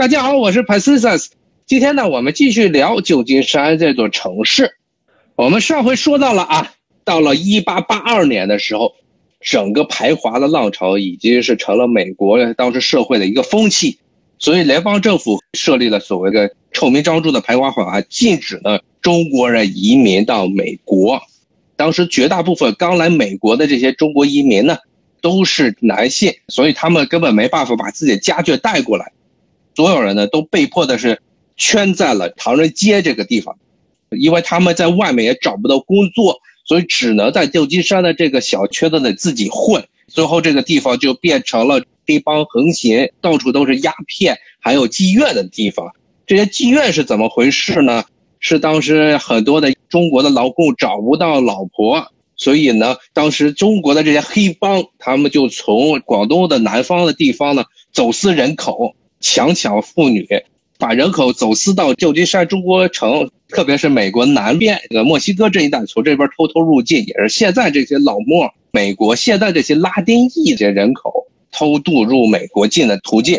大家好，我是 Pansesus。 今天呢，我们继续聊旧金山这座城市。我们上回说到了啊，到了1882年的时候，整个排华的浪潮已经是成了美国当时社会的一个风气，所以联邦政府设立了所谓的臭名昭著的排华法，禁止了中国人移民到美国。当时绝大部分刚来美国的这些中国移民呢，都是男性，所以他们根本没办法把自己的家眷带过来。所有人呢都被迫的是圈在了唐人街这个地方，因为他们在外面也找不到工作，所以只能在旧金山的这个小圈子里自己混。最后这个地方就变成了黑帮横行，到处都是鸦片还有妓院的地方。这些妓院是怎么回事呢？是当时很多的中国的劳工找不到老婆，所以呢当时中国的这些黑帮他们就从广东的南方的地方呢走私人口，强抢妇女，把人口走私到旧金山中国城，特别是美国南边墨西哥这一带，从这边偷偷入境，也是现在这些老墨，美国现在这些拉丁裔的人口偷渡入美国境的途径。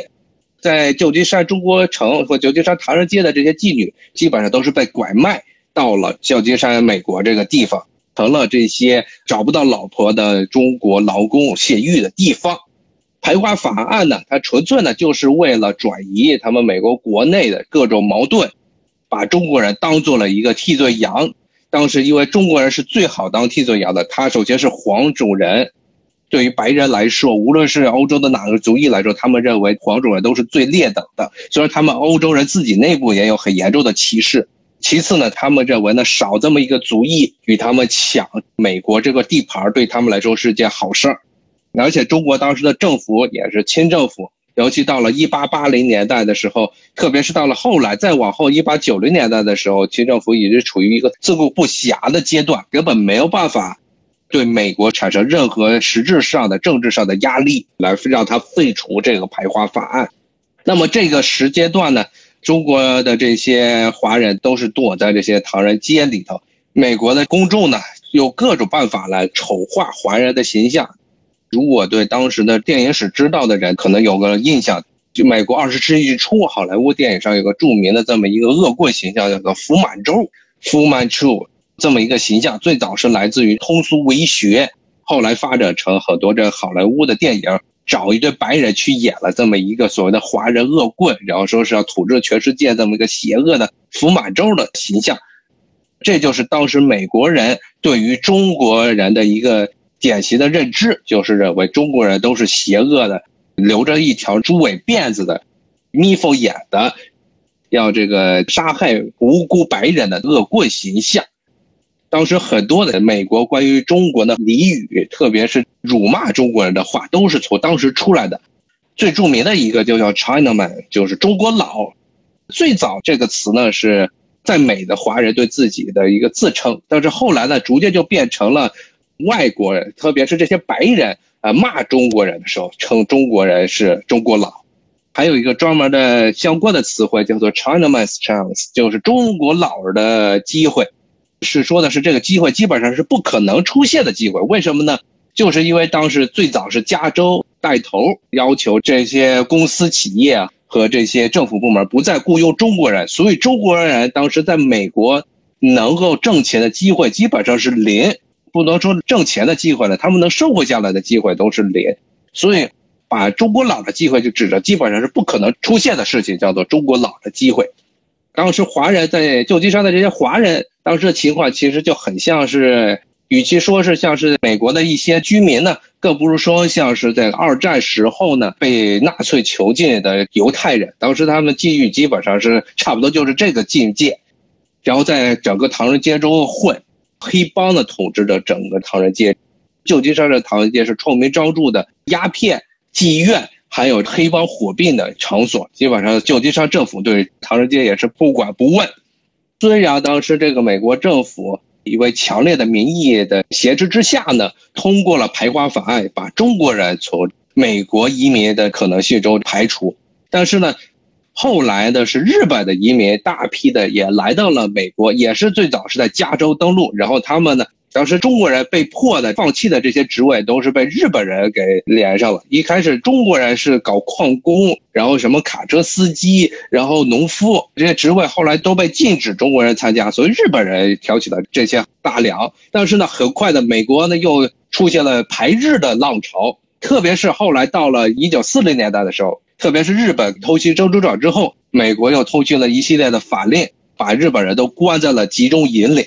在旧金山中国城和旧金山唐人街的这些妓女基本上都是被拐卖到了旧金山美国这个地方，成了这些找不到老婆的中国劳工泄欲的地方。排华法案呢，它纯粹呢就是为了转移他们美国国内的各种矛盾，把中国人当做了一个替罪羊。当时因为中国人是最好当替罪羊的，他首先是黄种人，对于白人来说，无论是欧洲的哪个族裔来说，他们认为黄种人都是最劣等的，虽然他们欧洲人自己内部也有很严重的歧视。其次呢，他们认为呢少这么一个族裔与他们抢美国这个地盘，对他们来说是件好事儿。而且中国当时的政府也是清政府，尤其到了1880年代的时候，特别是到了后来再往后1890年代的时候，清政府已经处于一个自顾不暇的阶段，根本没有办法对美国产生任何实质上的政治上的压力来让它废除这个排华法案。那么这个时间段呢，中国的这些华人都是躲在这些唐人街里头，美国的公众呢用各种办法来丑化华人的形象。如果对当时的电影史知道的人可能有个印象，就美国20世纪初好莱坞电影上有个著名的这么一个恶棍形象，叫做福满洲 Fu Manchu， 这么一个形象最早是来自于通俗文学，后来发展成很多这好莱坞的电影找一堆白人去演了这么一个所谓的华人恶棍，然后说是要统治全世界这么一个邪恶的福满洲的形象。这就是当时美国人对于中国人的一个典型的认知，就是认为中国人都是邪恶的，留着一条猪尾辫子的，眯缝眼的，要这个杀害无辜白人的恶棍形象。当时很多的美国关于中国的俚语，特别是辱骂中国人的话，都是从当时出来的。最著名的一个就叫 Chinaman， 就是中国佬。最早这个词呢是在美的华人对自己的一个自称，但是后来呢逐渐就变成了外国人，特别是这些白人骂中国人的时候，称中国人是中国佬。还有一个专门的相关的词汇叫做 China's Chance， 就是中国佬的机会，是说的是这个机会基本上是不可能出现的机会。为什么呢？就是因为当时最早是加州带头要求这些公司企业啊和这些政府部门不再雇佣中国人，所以中国人当时在美国能够挣钱的机会基本上是零，不能说挣钱的机会了，他们能生活下来的机会都是零，所以把中国佬的机会就指着基本上是不可能出现的事情，叫做中国佬的机会。当时华人在旧金山的这些华人，当时的情况其实就很像是，与其说是像是美国的一些居民呢，更不如说像是在二战时候呢被纳粹囚禁的犹太人，当时他们境遇基本上是差不多就是这个境界，然后在整个唐人街中混。黑帮呢统治着整个唐人街，旧金山的唐人街是臭名昭著的鸦片、妓院还有黑帮火并的场所，基本上旧金山政府对唐人街也是不管不问。虽然当时这个美国政府因为强烈的民意的挟持之下呢，通过了排华法案，把中国人从美国移民的可能性中排除，但是呢后来的是日本的移民大批的也来到了美国，也是最早是在加州登陆，然后他们呢当时中国人被迫的放弃的这些职位都是被日本人给连上了。一开始中国人是搞矿工，然后什么卡车司机，然后农夫，这些职位后来都被禁止中国人参加，所以日本人挑起了这些大梁。但是呢，很快的美国呢又出现了排日的浪潮，特别是后来到了1940年代的时候，特别是日本偷袭珍珠港之后，美国又偷袭了一系列的法令，把日本人都关在了集中营里。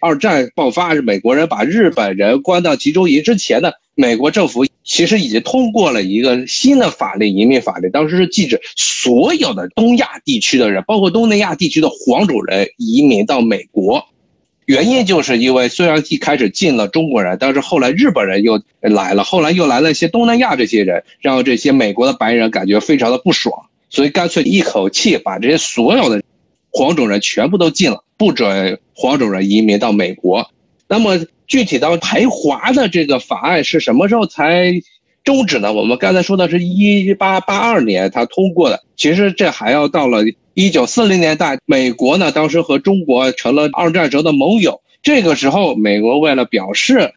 二战爆发，美国人把日本人关到集中营之前呢，美国政府其实已经通过了一个新的法令，移民法令，当时是禁止所有的东亚地区的人，包括东南亚地区的黄种人移民到美国。原因就是因为虽然一开始禁了中国人，但是后来日本人又来了，后来又来了一些东南亚这些人，让这些美国的白人感觉非常的不爽，所以干脆一口气把这些所有的黄种人全部都禁了，不准黄种人移民到美国。那么具体到排华的这个法案是什么时候才终止呢？我们刚才说的是1882年他通过的，其实这还要到了1940年代，美国呢当时和中国成了二战时的盟友，这个时候美国为了表示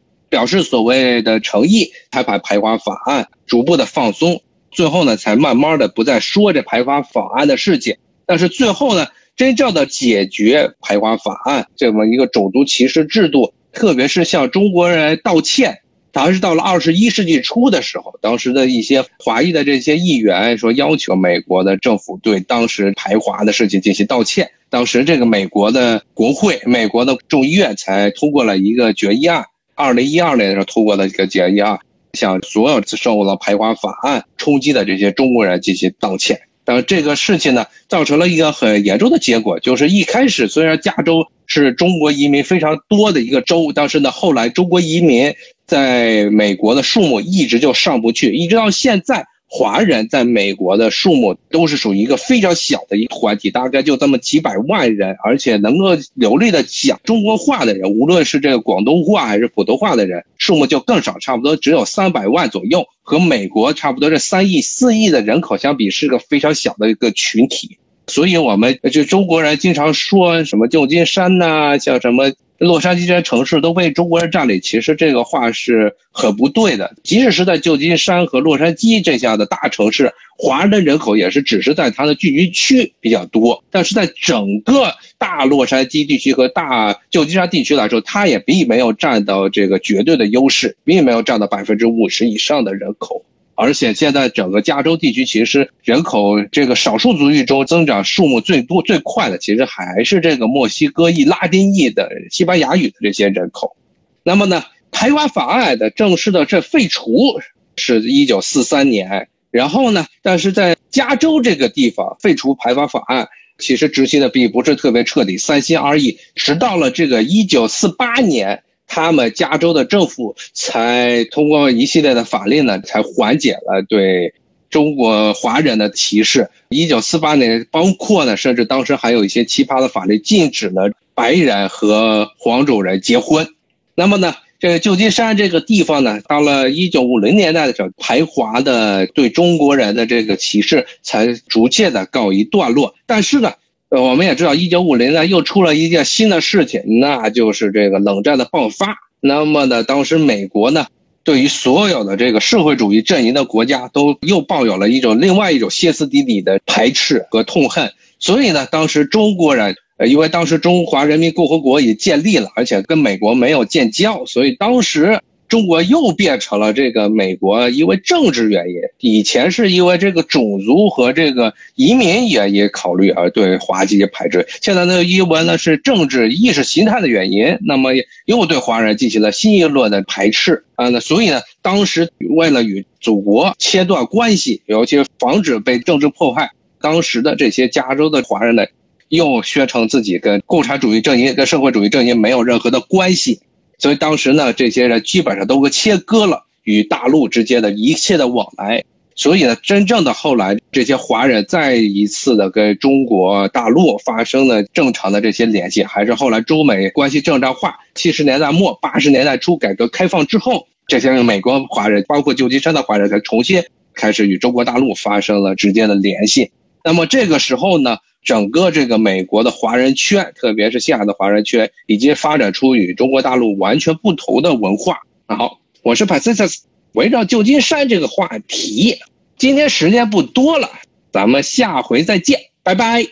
所谓的诚意，才把排华法案逐步的放松，最后呢才慢慢的不再说这排华法案的事情。但是最后呢，真正的解决排华法案这么一个种族歧视制度，特别是向中国人道歉，当时到了21世纪初的时候，当时的一些华裔的这些议员说要求美国的政府对当时排华的事情进行道歉，当时这个美国的国会，美国的众议院才通过了一个决议案，2012年的时候通过了一个决议案，向所有受到排华法案冲击的这些中国人进行道歉。但这个事情呢，造成了一个很严重的结果，就是一开始虽然加州是中国移民非常多的一个州，但是呢，后来中国移民在美国的数目一直就上不去，一直到现在，华人在美国的数目都是属于一个非常小的一个团体，大概就这么几百万人，而且能够流利的讲中国话的人，无论是这个广东话还是普通话的人，数目就更少，差不多只有300万左右，和美国差不多这3亿4亿的人口相比，是个非常小的一个群体。所以我们就中国人经常说什么旧金山呐，像什么洛杉矶这些城市都被中国人占领，其实这个话是很不对的。即使是在旧金山和洛杉矶这样的大城市，华人人口也是只是在它的聚居区比较多，但是在整个大洛杉矶地区和大旧金山地区来说，它也并没有占到这个绝对的优势，并没有占到 50% 以上的人口。而且现在整个加州地区其实人口这个少数族裔中增长数目最多最快的，其实还是这个墨西哥裔、拉丁裔的、西班牙语的这些人口。那么呢，排华法案的正式的这废除是1943年，然后呢，但是在加州这个地方废除排华法案其实执行的并不是特别彻底，三心二意，直到了这个1948年。他们加州的政府才通过一系列的法令呢，才缓解了对中国华人的歧视。1948年，包括呢，甚至当时还有一些奇葩的法令禁止了白人和黄种人结婚。那么呢，这旧金山这个地方呢，到了1950年代的时候，排华的对中国人的这个歧视才逐渐的告一段落。但是呢，我们也知道1950年又出了一件新的事情，那就是这个冷战的爆发。那么呢，当时美国呢对于所有的这个社会主义阵营的国家都又抱有了另外一种歇斯底里的排斥和痛恨。所以呢，当时中国人因为当时中华人民共和国也建立了，而且跟美国没有建交，所以当时中国又变成了这个美国因为政治原因，以前是因为这个种族和这个移民原因考虑而对华进行排斥，现在呢因为呢是政治意识形态的原因，那么又对华人进行了新一轮的排斥啊。那所以呢，当时为了与祖国切断关系，尤其是防止被政治迫害，当时的这些加州的华人呢，又宣称自己跟共产主义阵营、跟社会主义阵营没有任何的关系。所以当时呢，这些人基本上都切割了与大陆之间的一切的往来。所以呢，真正的后来这些华人再一次的跟中国大陆发生了正常的这些联系，还是后来中美关系正常化，70年代末80年代初改革开放之后，这些美国华人包括旧金山的华人才重新开始与中国大陆发生了直接的联系。那么这个时候呢，整个这个美国的华人圈，特别是西雅的华人圈，已经发展出与中国大陆完全不同的文化。好，我是 Pansesus， 围绕旧金山这个话题，今天时间不多了，咱们下回再见，拜拜。